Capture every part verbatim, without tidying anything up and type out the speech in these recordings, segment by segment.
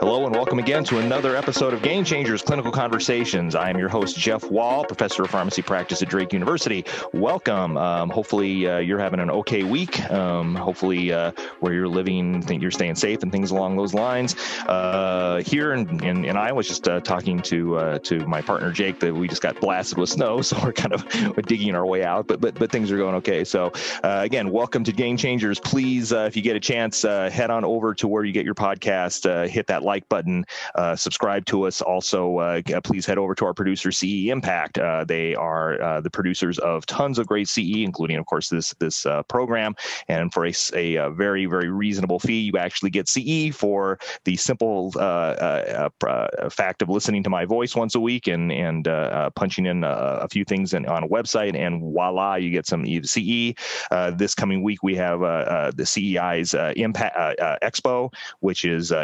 Hello and welcome again to another episode of Game Changers Clinical Conversations. I am your host, Jeff Wall, professor of pharmacy practice at Drake University. Welcome. Um, hopefully uh, you're having an okay week. Um, hopefully uh, where you're living, think you're staying safe and things along those lines. Uh, here in, in, in Iowa, I was just uh, talking to uh, to my partner, Jake, that we just got blasted with snow. So we're kind of digging our way out, but but but things are going okay. So uh, again, welcome to Game Changers. Please, uh, if you get a chance, uh, head on over to where you get your podcast, uh, hit that like like button, uh, subscribe to us. Also, uh, please head over to our producer, C E Impact. Uh, they are uh, the producers of tons of great C E, including, of course, this this uh, program. And for a, a, a very, very reasonable fee, you actually get C E for the simple uh, uh, uh, fact of listening to my voice once a week and, and uh, uh, punching in a, a few things in, on a website, and voila, you get some C E. Uh, this coming week, we have uh, uh, the C E I's uh, Impact uh, uh, Expo, which is, uh,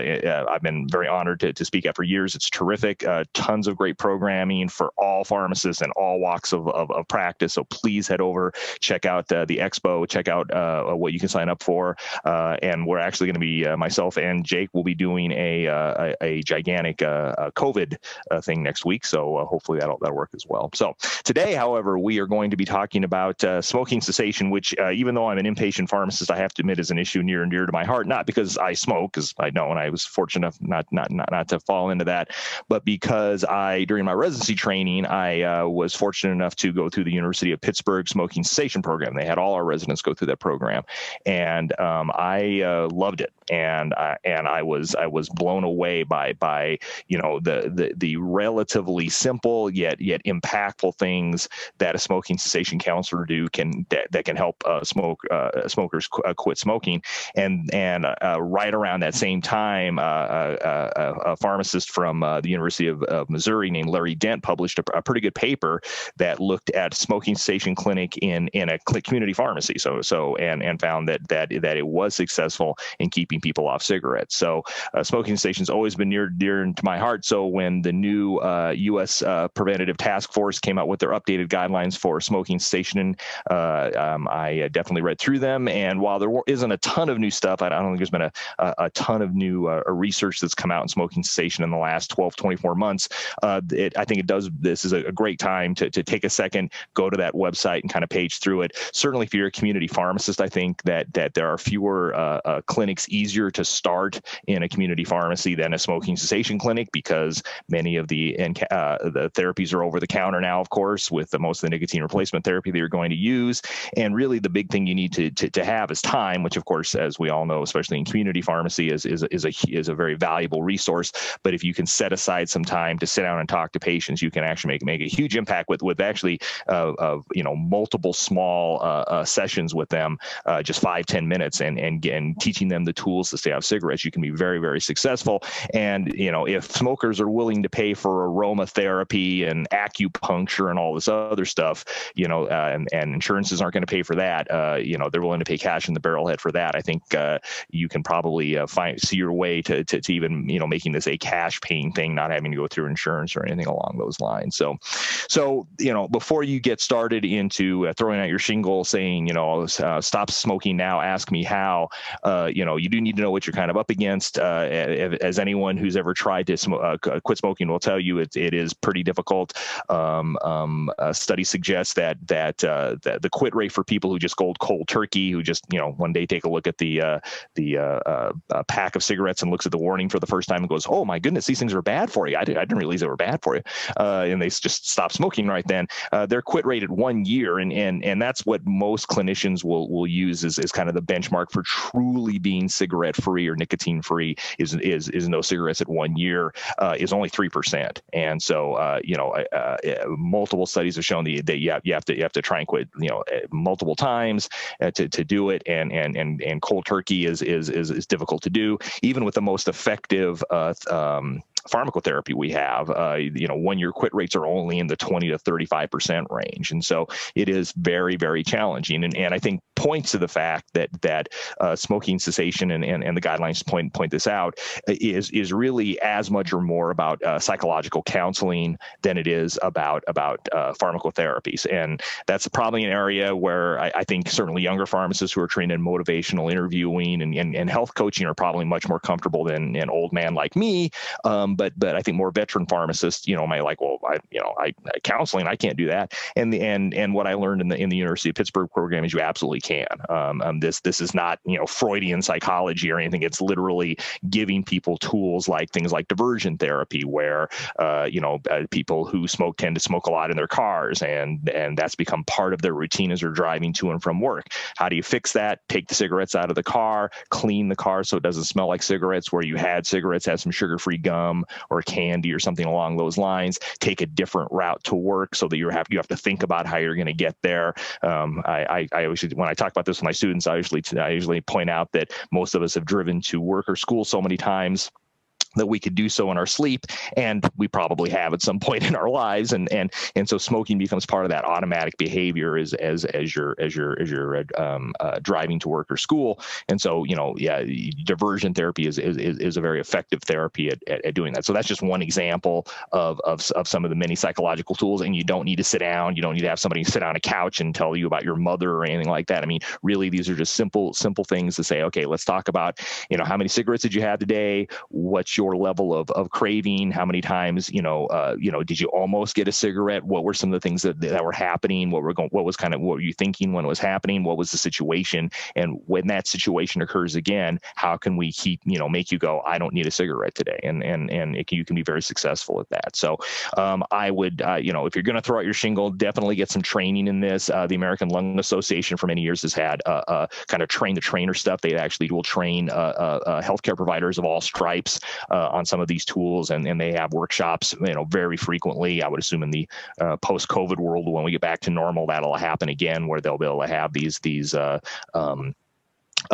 uh, I've been very honored to, to speak at for years. It's terrific. Uh, tons of great programming for all pharmacists and all walks of, of, of practice. So please head over, check out uh, the expo, check out uh, what you can sign up for. Uh, and we're actually going to be, uh, myself and Jake will be doing a uh, a, a gigantic uh, uh, COVID uh, thing next week. So uh, hopefully that'll, that'll work as well. So today, however, we are going to be talking about uh, smoking cessation, which uh, even though I'm an inpatient pharmacist, I have to admit is an issue near and dear to my heart, not because I smoke, because I know, and I was fortunate enough Not, not not not to fall into that, but because I, during my residency training, I uh, was fortunate enough to go through the University of Pittsburgh smoking cessation program. They had all our residents go through that program, and um, I uh, loved it, and uh, and I was I was blown away by by you know the the the relatively simple yet yet impactful things that a smoking cessation counselor do can that, that can help uh, smoke uh, smokers qu- uh, quit smoking, and and uh, right around that same time. Uh, uh, Uh, a, a pharmacist from uh, the University of, of Missouri named Larry Dent published a, a pretty good paper that looked at smoking cessation clinic in in a community pharmacy. So so and and found that that that it was successful in keeping people off cigarettes. So uh, smoking cessation has always been near dear to my heart. So when the new uh, U S Uh, Preventative Task Force came out with their updated guidelines for smoking cessation, uh, um, I definitely read through them. And while there isn't a ton of new stuff, I don't think there's been a a, a ton of new uh, research that's come out in smoking cessation in the last twelve, twenty-four months. Uh, it, I think it does. This is a, a great time to, to take a second, go to that website and kind of page through it. Certainly if you're a community pharmacist, I think that that there are fewer uh, uh, clinics easier to start in a community pharmacy than a smoking cessation clinic, because many of the, uh, the therapies are over the counter now, of course, with the, most of the nicotine replacement therapy that you're going to use. And really the big thing you need to, to, to have is time, which of course, as we all know, especially in community pharmacy is, is, is, a, is a very valuable valuable resource. But if you can set aside some time to sit down and talk to patients, you can actually make make a huge impact with with actually uh, of you know multiple small uh, uh, sessions with them, uh, just five, ten minutes, and and and teaching them the tools to stay off cigarettes. You can be very very successful. And you know if smokers are willing to pay for aromatherapy and acupuncture and all this other stuff, you know uh, and and insurances aren't going to pay for that. Uh, you know they're willing to pay cash in the barrel head for that. I think uh, you can probably uh, find see your way to to, to even, you know, making this a cash paying thing, not having to go through insurance or anything along those lines. So, so, you know, before you get started into uh, throwing out your shingle saying, you know, uh, stop smoking now, ask me how, uh, you know, you do need to know what you're kind of up against. Uh, as anyone who's ever tried to sm- uh, quit smoking will tell you, it, it is pretty difficult. Um, um, a study suggests that, that, uh, that the quit rate for people who just go cold turkey, who just, you know, one day take a look at the, uh, the uh, uh, pack of cigarettes and looks at the warning for the first time and goes, oh my goodness, these things are bad for you. I, did, I didn't realize they were bad for you. Uh, and they just stop smoking right then. Uh, their quit rate at one year. And, and, and that's what most clinicians will, will use as, as kind of the benchmark for truly being cigarette free or nicotine free is, is, is no cigarettes at one year uh, is only three percent. And so, uh, you know, uh, uh, multiple studies have shown that, that you, have, you have to, you have to try and quit, you know, multiple times uh, to, to do it. And, and, and, and cold turkey is, is, is, is difficult to do, even with the most effective effective uh, um, pharmacotherapy we have, uh, you know, one-year quit rates are only in the twenty to thirty-five percent range. And so it is very, very challenging. And, and I think points to the fact that that uh, smoking cessation and, and, and the guidelines point point this out is is really as much or more about uh, psychological counseling than it is about about uh, pharmacotherapies. And that's probably an area where I, I think certainly younger pharmacists who are trained in motivational interviewing and, and, and health coaching are probably much more comfortable than an old man like me. Um, but but I think more veteran pharmacists, you know, might like, well, I you know, I counseling, I can't do that. And the and and what I learned in the in the University of Pittsburgh program is you absolutely can. Um, um, this this is not you know Freudian psychology or anything. It's literally giving people tools like things like diversion therapy, where uh, you know uh, people who smoke tend to smoke a lot in their cars, and and that's become part of their routine as they're driving to and from work. How do you fix that? Take the cigarettes out of the car, clean the car so it doesn't smell like cigarettes. Where you had cigarettes, have some sugar-free gum or candy or something along those lines. Take a different route to work so that you have you have to think about how you're going to get there. Um, I, I I always when I talk about this with my students, I usually I usually point out that most of us have driven to work or school so many times that we could do so in our sleep, and we probably have at some point in our lives, and and and so smoking becomes part of that automatic behavior as as as you're as you're as you're um, uh, driving to work or school, and so you know yeah, diversion therapy is is is a very effective therapy at, at, at doing that. So that's just one example of of of some of the many psychological tools, and you don't need to sit down, you don't need to have somebody sit on a couch and tell you about your mother or anything like that. I mean, really, these are just simple simple things to say. Okay, let's talk about you know how many cigarettes did you have today? What's your level of of craving? How many times, you know, uh, you know, did you almost get a cigarette? What were some of the things that, that were happening? What were going? What was kind of what were you thinking when it was happening? What was the situation? And when that situation occurs again, how can we keep you know make you go, I don't need a cigarette today? And and and it can, you can be very successful at that. So um, I would uh, you know if you're going to throw out your shingle, definitely get some training in this. Uh, the American Lung Association for many years has had uh, uh, kind of train the trainer stuff. They actually will train uh, uh, healthcare providers of all stripes Uh, Uh, on some of these tools, and, and they have workshops, you know, very frequently. I would assume in the uh, post-COVID world, when we get back to normal, that'll happen again, where they'll be able to have these these uh, um,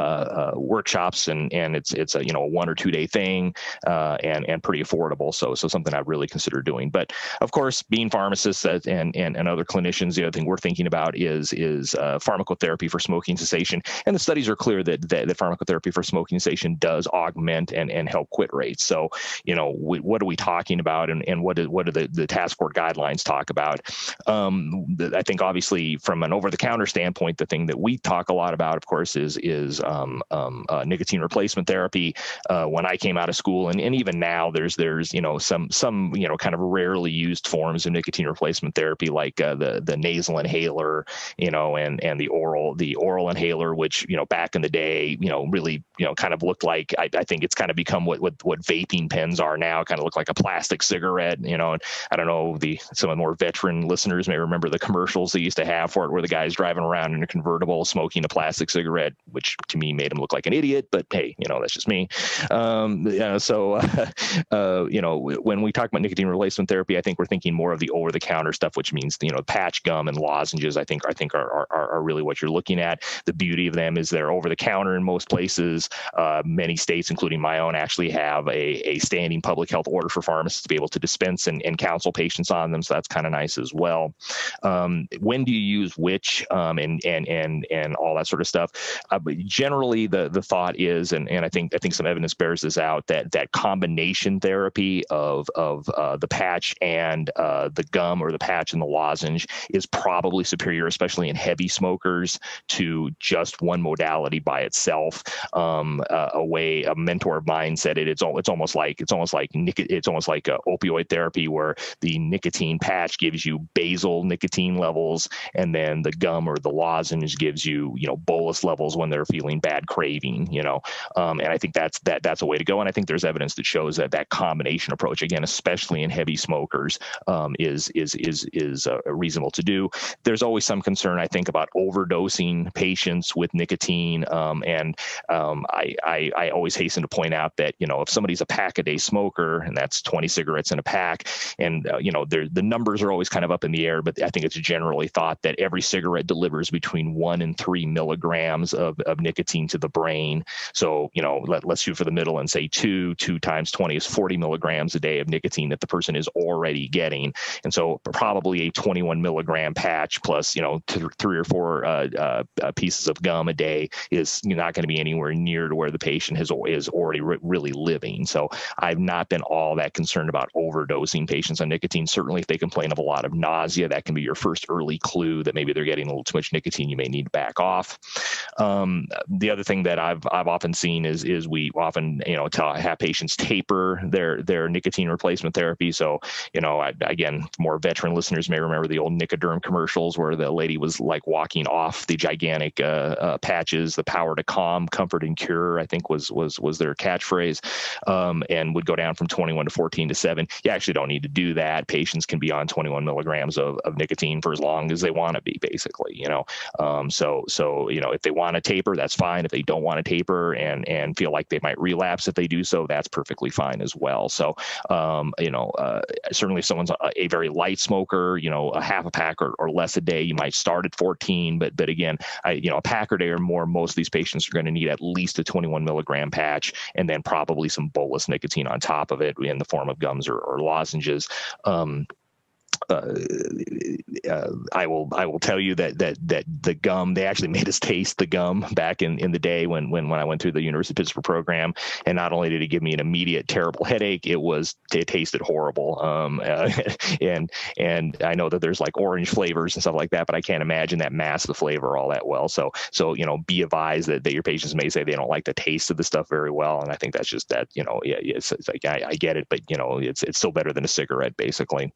uh, uh, workshops, and and it's it's a you know a one or two day thing, uh, and and pretty affordable. So so something I really consider doing. But of course, being pharmacists and and and other clinicians, the other thing we're thinking about is is uh, pharmacotherapy for smoking cessation. And the studies are clear that that, that pharmacotherapy for smoking cessation does augment and, and help quit rates. So you know we, what are we talking about, and and what do, what do the the task force guidelines talk about? Um, I think obviously from an over the counter standpoint, the thing that we talk a lot about, of course, is is Um, um, uh, nicotine replacement therapy. Uh, when I came out of school, and, and even now, there's there's you know some some you know kind of rarely used forms of nicotine replacement therapy, like uh, the the nasal inhaler, you know, and and the oral the oral inhaler, which you know back in the day, you know, really you know kind of looked like I, I think it's kind of become what, what what vaping pens are now, kind of look like a plastic cigarette, you know. And I don't know, the some of the more veteran listeners may remember the commercials they used to have for it, where the guy's driving around in a convertible smoking a plastic cigarette, which to me made him look like an idiot, but hey, you know, that's just me. Um, you know, so, uh, uh, you know, when we talk about nicotine replacement therapy, I think we're thinking more of the over the counter stuff, which means, you know, patch gum and lozenges, I think, I think are, are, are really what you're looking at. The beauty of them is they're over the counter in most places. Uh, many states, including my own, actually have a, a standing public health order for pharmacists to be able to dispense and, and counsel patients on them. So that's kind of nice as well. Um, when do you use which, um, and, and, and, and all that sort of stuff. Uh, but generally, the, the thought is, and, and I think I think some evidence bears this out, that that combination therapy of of uh, the patch and uh, the gum, or the patch and the lozenge, is probably superior, especially in heavy smokers, to just one modality by itself. Um, uh, a way a mentor of mine said it, it's it's almost like it's almost like it's almost like uh, opioid therapy, where the nicotine patch gives you basal nicotine levels, and then the gum or the lozenge gives you you know bolus levels when they're feeling bad craving, you know, um, and I think that's that that's a way to go. And I think there's evidence that shows that that combination approach, again, especially in heavy smokers, um, is is is is uh, reasonable to do. There's always some concern, I think, about overdosing patients with nicotine, um, and um, I, I I always hasten to point out that you know if somebody's a pack a day smoker, and that's twenty cigarettes in a pack, and uh, you know the numbers are always kind of up in the air, but I think it's generally thought that every cigarette delivers between one and three milligrams of of nicotine nicotine to the brain. So, you know, let, let's shoot for the middle and say two, two times twenty is forty milligrams a day of nicotine that the person is already getting. And so probably a twenty-one milligram patch plus, you know, th- three or four uh, uh, pieces of gum a day is not going to be anywhere near to where the patient has, is already re- really living. So I've not been all that concerned about overdosing patients on nicotine. Certainly if they complain of a lot of nausea, that can be your first early clue that maybe they're getting a little too much nicotine. You may need to back off. Um, the other thing that I've I've often seen is is we often, you know, tell, have patients taper their their nicotine replacement therapy. So, you know, I, again, more veteran listeners may remember the old Nicoderm commercials where the lady was like walking off the gigantic uh, uh, patches. The power to calm, comfort, and cure, I think was was was their catchphrase, um, and would go down from twenty-one to fourteen to seven. You actually don't need to do that. Patients can be on twenty-one milligrams of, of nicotine for as long as they want to be, basically, you know. Um, so so you know, if they want to taper, that's fine. If they don't want to taper and and feel like they might relapse if they do so, that's perfectly fine as well. So um, you know, uh, certainly if someone's a, a very light smoker, you know, a half a pack or, or less a day, you might start at fourteen. But but again, I, you know, a pack a day or more, most of these patients are going to need at least a twenty-one milligram patch, and then probably some bolus nicotine on top of it in the form of gums or, or lozenges. Um, Uh, uh, I will. I will tell you that that that the gum, they actually made us taste the gum back in, in the day when when when I went through the University of Pittsburgh program. And not only did it give me an immediate terrible headache, it was it tasted horrible. Um, uh, and and I know that there's like orange flavors and stuff like that, but I can't imagine that masks the flavor all that well. So so you know, be advised that, that your patients may say they don't like the taste of the stuff very well. And I think that's just that, you know, yeah, it's, it's like I, I get it, but you know, it's it's still better than a cigarette, basically.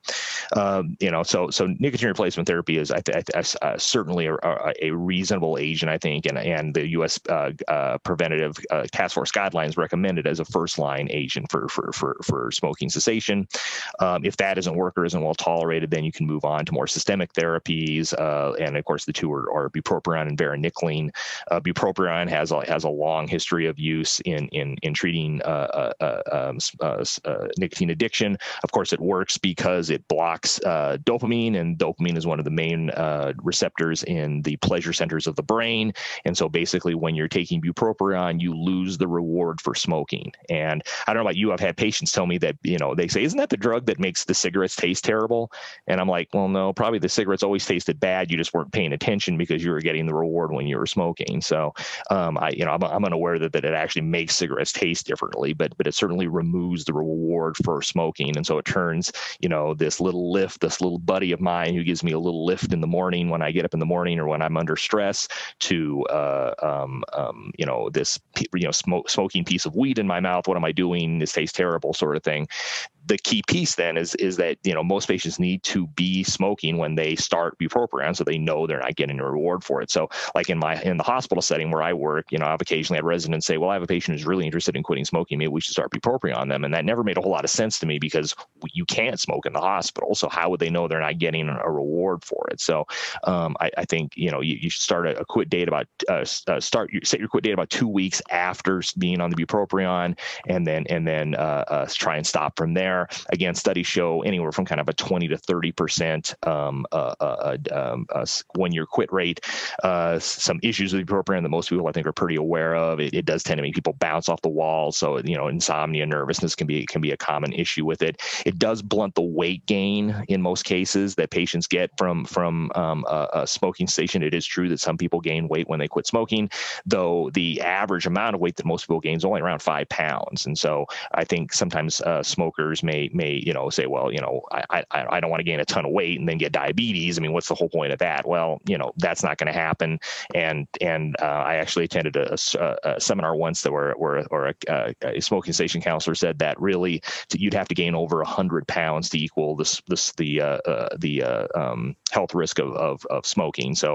Um, Um, you know, so so nicotine replacement therapy is I th- I th- uh, certainly a, a, a reasonable agent, I think, and and the U S Uh, uh, Preventative uh, Task Force guidelines recommend it as a first line agent for for for, for smoking cessation. Um, if that doesn't work or isn't well tolerated, then you can move on to more systemic therapies, uh, and of course the two are, are bupropion and varenicline. Uh, bupropion has a, has a long history of use in in in treating uh, uh, um, uh, uh, nicotine addiction. Of course, it works because it blocks Uh, dopamine, and dopamine is one of the main uh, receptors in the pleasure centers of the brain. And so basically when you're taking bupropion, you lose the reward for smoking. And I don't know about you, I've had patients tell me that, you know, they say, isn't that the drug that makes the cigarettes taste terrible? And I'm like, well, no, probably the cigarettes always tasted bad. You just weren't paying attention because you were getting the reward when you were smoking. So um, I, you know, I'm, I'm unaware that, that it actually makes cigarettes taste differently, but, but it certainly removes the reward for smoking. And so it turns, you know, this little lift, this little buddy of mine who gives me a little lift in the morning when I get up in the morning or when I'm under stress, to uh, um, um, you know, this you know smoke, smoking piece of weed in my mouth. What am I doing? This tastes terrible, sort of thing. The key piece then is is that, you know, most patients need to be smoking when they start bupropion, so they know they're not getting a reward for it. So like in my in the hospital setting where I work, you know, I've occasionally had residents say, well, I have a patient who's really interested in quitting smoking. Maybe we should start bupropion on them. And that never made a whole lot of sense to me because you can't smoke in the hospital. So how would they know they're not getting a reward for it? So um, I, I think, you know, you, you should start a, a quit date about uh, uh, start your, set your quit date about two weeks after being on the bupropion, and then and then uh, uh, try and stop from there. Again, studies show anywhere from kind of a twenty to thirty percent um, uh, uh, um, uh, one-year quit rate. Uh, some issues with bupropion that most people, I think, are pretty aware of. It, it does tend to make people bounce off the wall. So, you know, insomnia, nervousness can be can be a common issue with it. It does blunt the weight gain in most cases that patients get from from um, a, a smoking cessation. It is true that some people gain weight when they quit smoking, though the average amount of weight that most people gain is only around five pounds. And so, I think sometimes uh, smokers may may you know say, well, you know, I I, I don't want to gain a ton of weight and then get diabetes. I mean, what's the whole point of that? Well, you know, that's not going to happen. And and uh, I actually attended a, a, a seminar once that where where or a, a smoking cessation counselor said that really to, you'd have to gain over a hundred pounds to equal this this the uh, uh, the uh, um, health risk of, of of smoking. So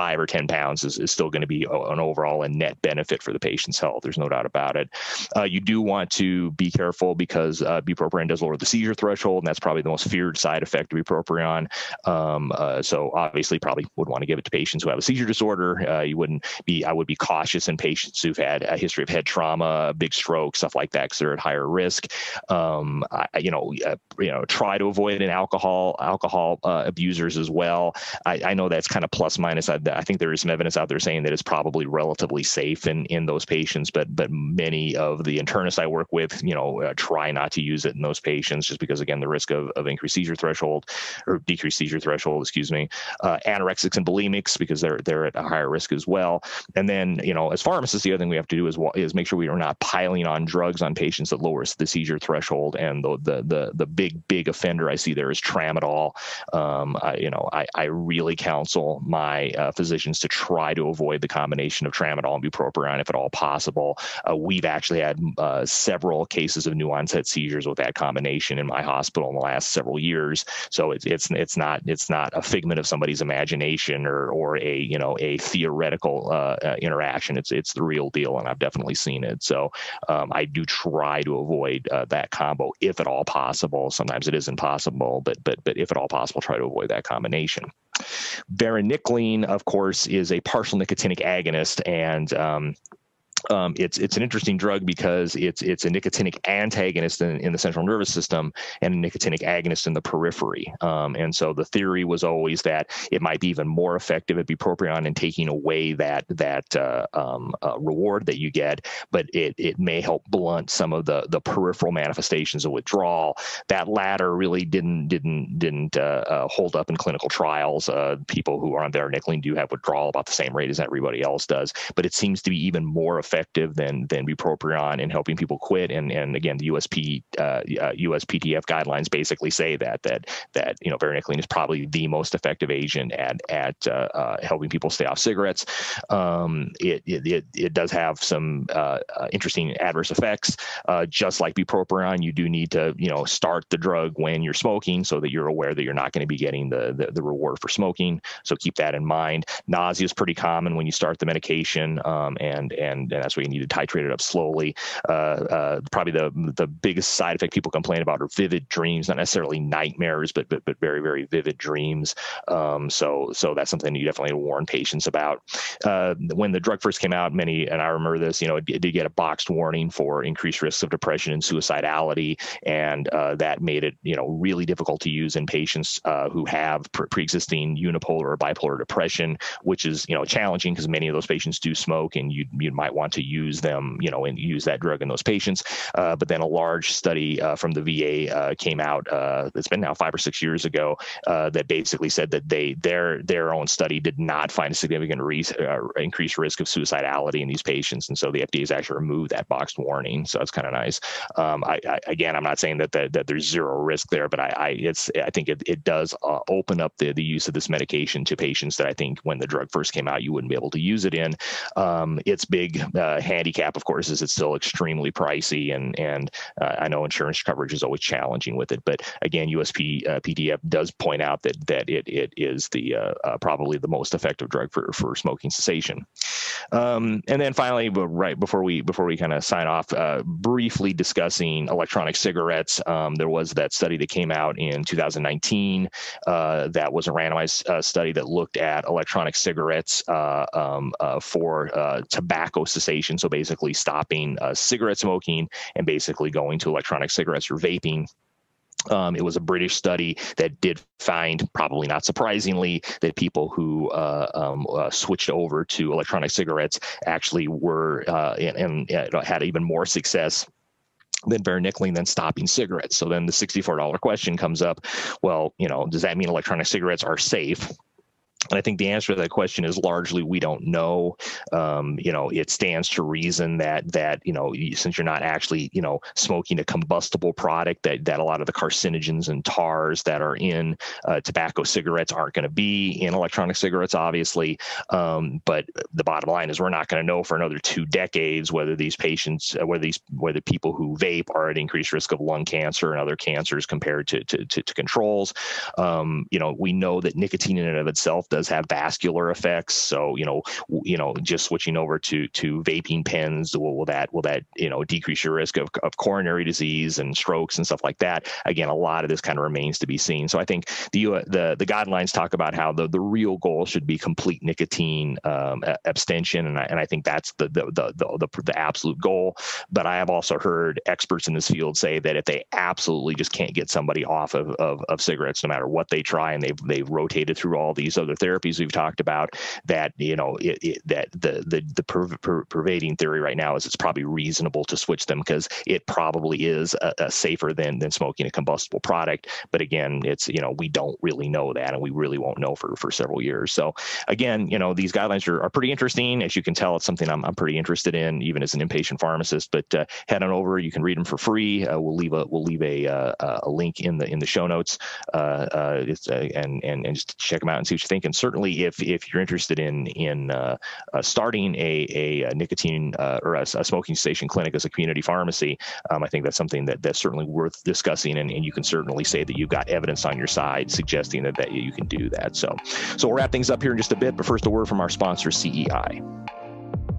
five or ten pounds is, is still going to be an overall and net benefit for the patient's health. There's no doubt about it. Uh, you do want to be careful because uh, bupropion bupropion does lower the seizure threshold, and that's probably the most feared side effect of bupropion. Um, uh, so obviously probably would want to give it to patients who have a seizure disorder. Uh, you wouldn't be, I would be cautious in patients who've had a history of head trauma, big stroke, stuff like that, because they're at higher risk. Um, I, you know, uh, you know, try to avoid in alcohol, alcohol uh, abusers as well. I, I know that's kind of plus minus. I, I think there is some evidence out there saying that it's probably relatively safe in, in those patients, but but many of the internists I work with, you know, uh, try not to use it in those patients just because, again, the risk of, of increased seizure threshold or decreased seizure threshold, excuse me, uh, anorexics and bulimics, because they're they're at a higher risk as well. And then, you know, as pharmacists, the other thing we have to do is is make sure we are not piling on drugs on patients that lowers the seizure threshold. And the the the, the big big offender I see there is tramadol. Um, I, you know, I I really counsel my uh, physicians to try to avoid the combination of tramadol and bupropion if at all possible. Uh, we've actually had uh, several cases of new onset seizures with that combination in my hospital in the last several years. So it's it's it's not it's not a figment of somebody's imagination or or a you know a theoretical uh, uh, interaction. It's it's the real deal, and I've definitely seen it. So um, I do try to avoid uh, that combo if at all possible. Sometimes it is impossible, but but but if at all possible, try to avoid that combination. Varenicline, of course, is a partial nicotinic agonist, and um, Um, it's it's an interesting drug because it's it's a nicotinic antagonist in, in the central nervous system and a nicotinic agonist in the periphery. Um, and so the theory was always that it might be even more effective at bupropion in taking away that that uh, um, uh, reward that you get, but it it may help blunt some of the the peripheral manifestations of withdrawal. That latter really didn't didn't didn't uh, uh, hold up in clinical trials. Uh, people who are on varenicline do have withdrawal about the same rate as everybody else does, but it seems to be even more effective effective than than bupropion in helping people quit, and and again the U S P uh, U S P T F guidelines basically say that that that you know varenicline is probably the most effective agent at at uh, uh, helping people stay off cigarettes. Um, it, it it it does have some uh, uh, interesting adverse effects, uh, just like bupropion. You do need to you know start the drug when you're smoking so that you're aware that you're not going to be getting the, the the reward for smoking. So keep that in mind. Nausea is pretty common when you start the medication, um, and and and that's why you need to titrate it up slowly. Uh, uh, probably the the biggest side effect people complain about are vivid dreams, not necessarily nightmares, but but, but very, very vivid dreams. Um, so so that's something you definitely warn patients about. Uh, when the drug first came out, many, and I remember this, you know, it, it did get a boxed warning for increased risks of depression and suicidality, and uh, that made it, you know, really difficult to use in patients uh, who have pre- pre-existing unipolar or bipolar depression, which is, you know, challenging because many of those patients do smoke, and you you might want to use them, you know, and use that drug in those patients. Uh, but then a large study uh, from the V A uh, came out, uh, it's been now five or six years ago, uh, that basically said that they their their own study did not find a significant re- uh, increased risk of suicidality in these patients. And so the F D A has actually removed that boxed warning. So that's kind of nice. Um, I, I, again, I'm not saying that, that that there's zero risk there, but I, I it's I think it, it does uh, open up the, the use of this medication to patients that I think when the drug first came out, you wouldn't be able to use it in. Um, it's big. Uh, handicap, of course, is it's still extremely pricey, and and uh, I know insurance coverage is always challenging with it. But again, U S P uh, P D F does point out that that it it is the uh, uh, probably the most effective drug for for smoking cessation. Um, and then finally, but right before we before we kind of sign off, uh, briefly discussing electronic cigarettes. Um, there was that study that came out in two thousand nineteen uh, that was a randomized uh, study that looked at electronic cigarettes uh, um, uh, for uh, tobacco cessation. So basically stopping uh, cigarette smoking and basically going to electronic cigarettes or vaping. Um, it was a British study that did find, probably not surprisingly, that people who uh, um, uh, switched over to electronic cigarettes actually were uh, and, and uh, had even more success than varenicline than stopping cigarettes. So then the sixty-four dollars question comes up, well, you know, does that mean electronic cigarettes are safe? And I think the answer to that question is largely we don't know. Um, you know, it stands to reason that that you know, since you're not actually you know smoking a combustible product, that that a lot of the carcinogens and tars that are in uh, tobacco cigarettes aren't going to be in electronic cigarettes, obviously. Um, but the bottom line is we're not going to know for another two decades whether these patients, uh, whether these whether people who vape are at increased risk of lung cancer and other cancers compared to to, to, to controls. Um, you know, we know that nicotine in and of itself does have vascular effects. So, you know, you know, just switching over to to vaping pens, will, will that will that you know decrease your risk of, of coronary disease and strokes and stuff like that? Again, a lot of this kind of remains to be seen. So I think the uh, the the guidelines talk about how the, the real goal should be complete nicotine um, abstention, and I and I think that's the the, the the the the absolute goal. But I have also heard experts in this field say that if they absolutely just can't get somebody off of of, of cigarettes, no matter what they try, and they've they've rotated through all these other therapies we've talked about, that you know it, it, that the the the per, per, pervading theory right now is it's probably reasonable to switch them because it probably is a, a safer than than smoking a combustible product. But again, it's you know we don't really know that, and we really won't know for for several years. So again, you know these guidelines are, are pretty interesting. As you can tell, it's something I'm I'm pretty interested in, even as an inpatient pharmacist. But uh, head on over, you can read them for free. Uh, we'll leave a we'll leave a uh, a link in the in the show notes, uh, uh, it's, uh, and and and just check them out and see what you think. And certainly, if if you're interested in in uh, uh, starting a a, a nicotine uh, or a, a smoking cessation clinic as a community pharmacy, um, I think that's something that that's certainly worth discussing. And, and you can certainly say that you've got evidence on your side suggesting that that you can do that. So so we'll wrap things up here in just a bit. But first, a word from our sponsor, C E I.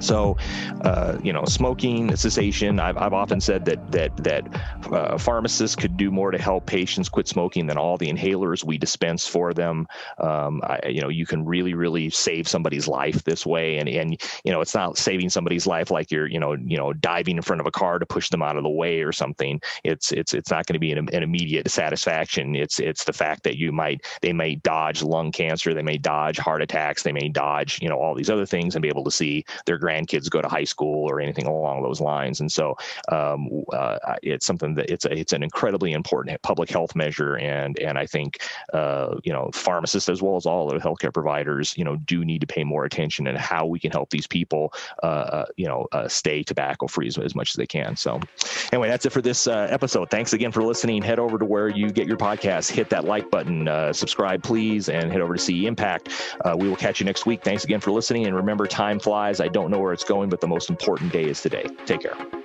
So, uh, you know, smoking cessation. I've I've often said that that that uh, pharmacists could do more to help patients quit smoking than all the inhalers we dispense for them. Um, I, you know, you can really really save somebody's life this way, and and you know, it's not saving somebody's life like you're you know you know diving in front of a car to push them out of the way or something. It's it's it's not going to be an, an immediate satisfaction. It's it's the fact that you might they may dodge lung cancer, they may dodge heart attacks, they may dodge you know all these other things, and be able to see their grandkids go to high school or anything along those lines. And so um, uh, it's something that it's a, it's an incredibly important public health measure. And and I think, uh, you know, pharmacists as well as all other healthcare providers, you know, do need to pay more attention and how we can help these people, uh, you know, uh, stay tobacco free as, as much as they can. So anyway, that's it for this uh, episode. Thanks again for listening. Head over to where you get your podcast, hit that like button, uh, subscribe, please, and head over to C E Impact. Uh, we will catch you next week. Thanks again for listening. And remember, time flies. I don't know where it's going, but the most important day is today. Take care.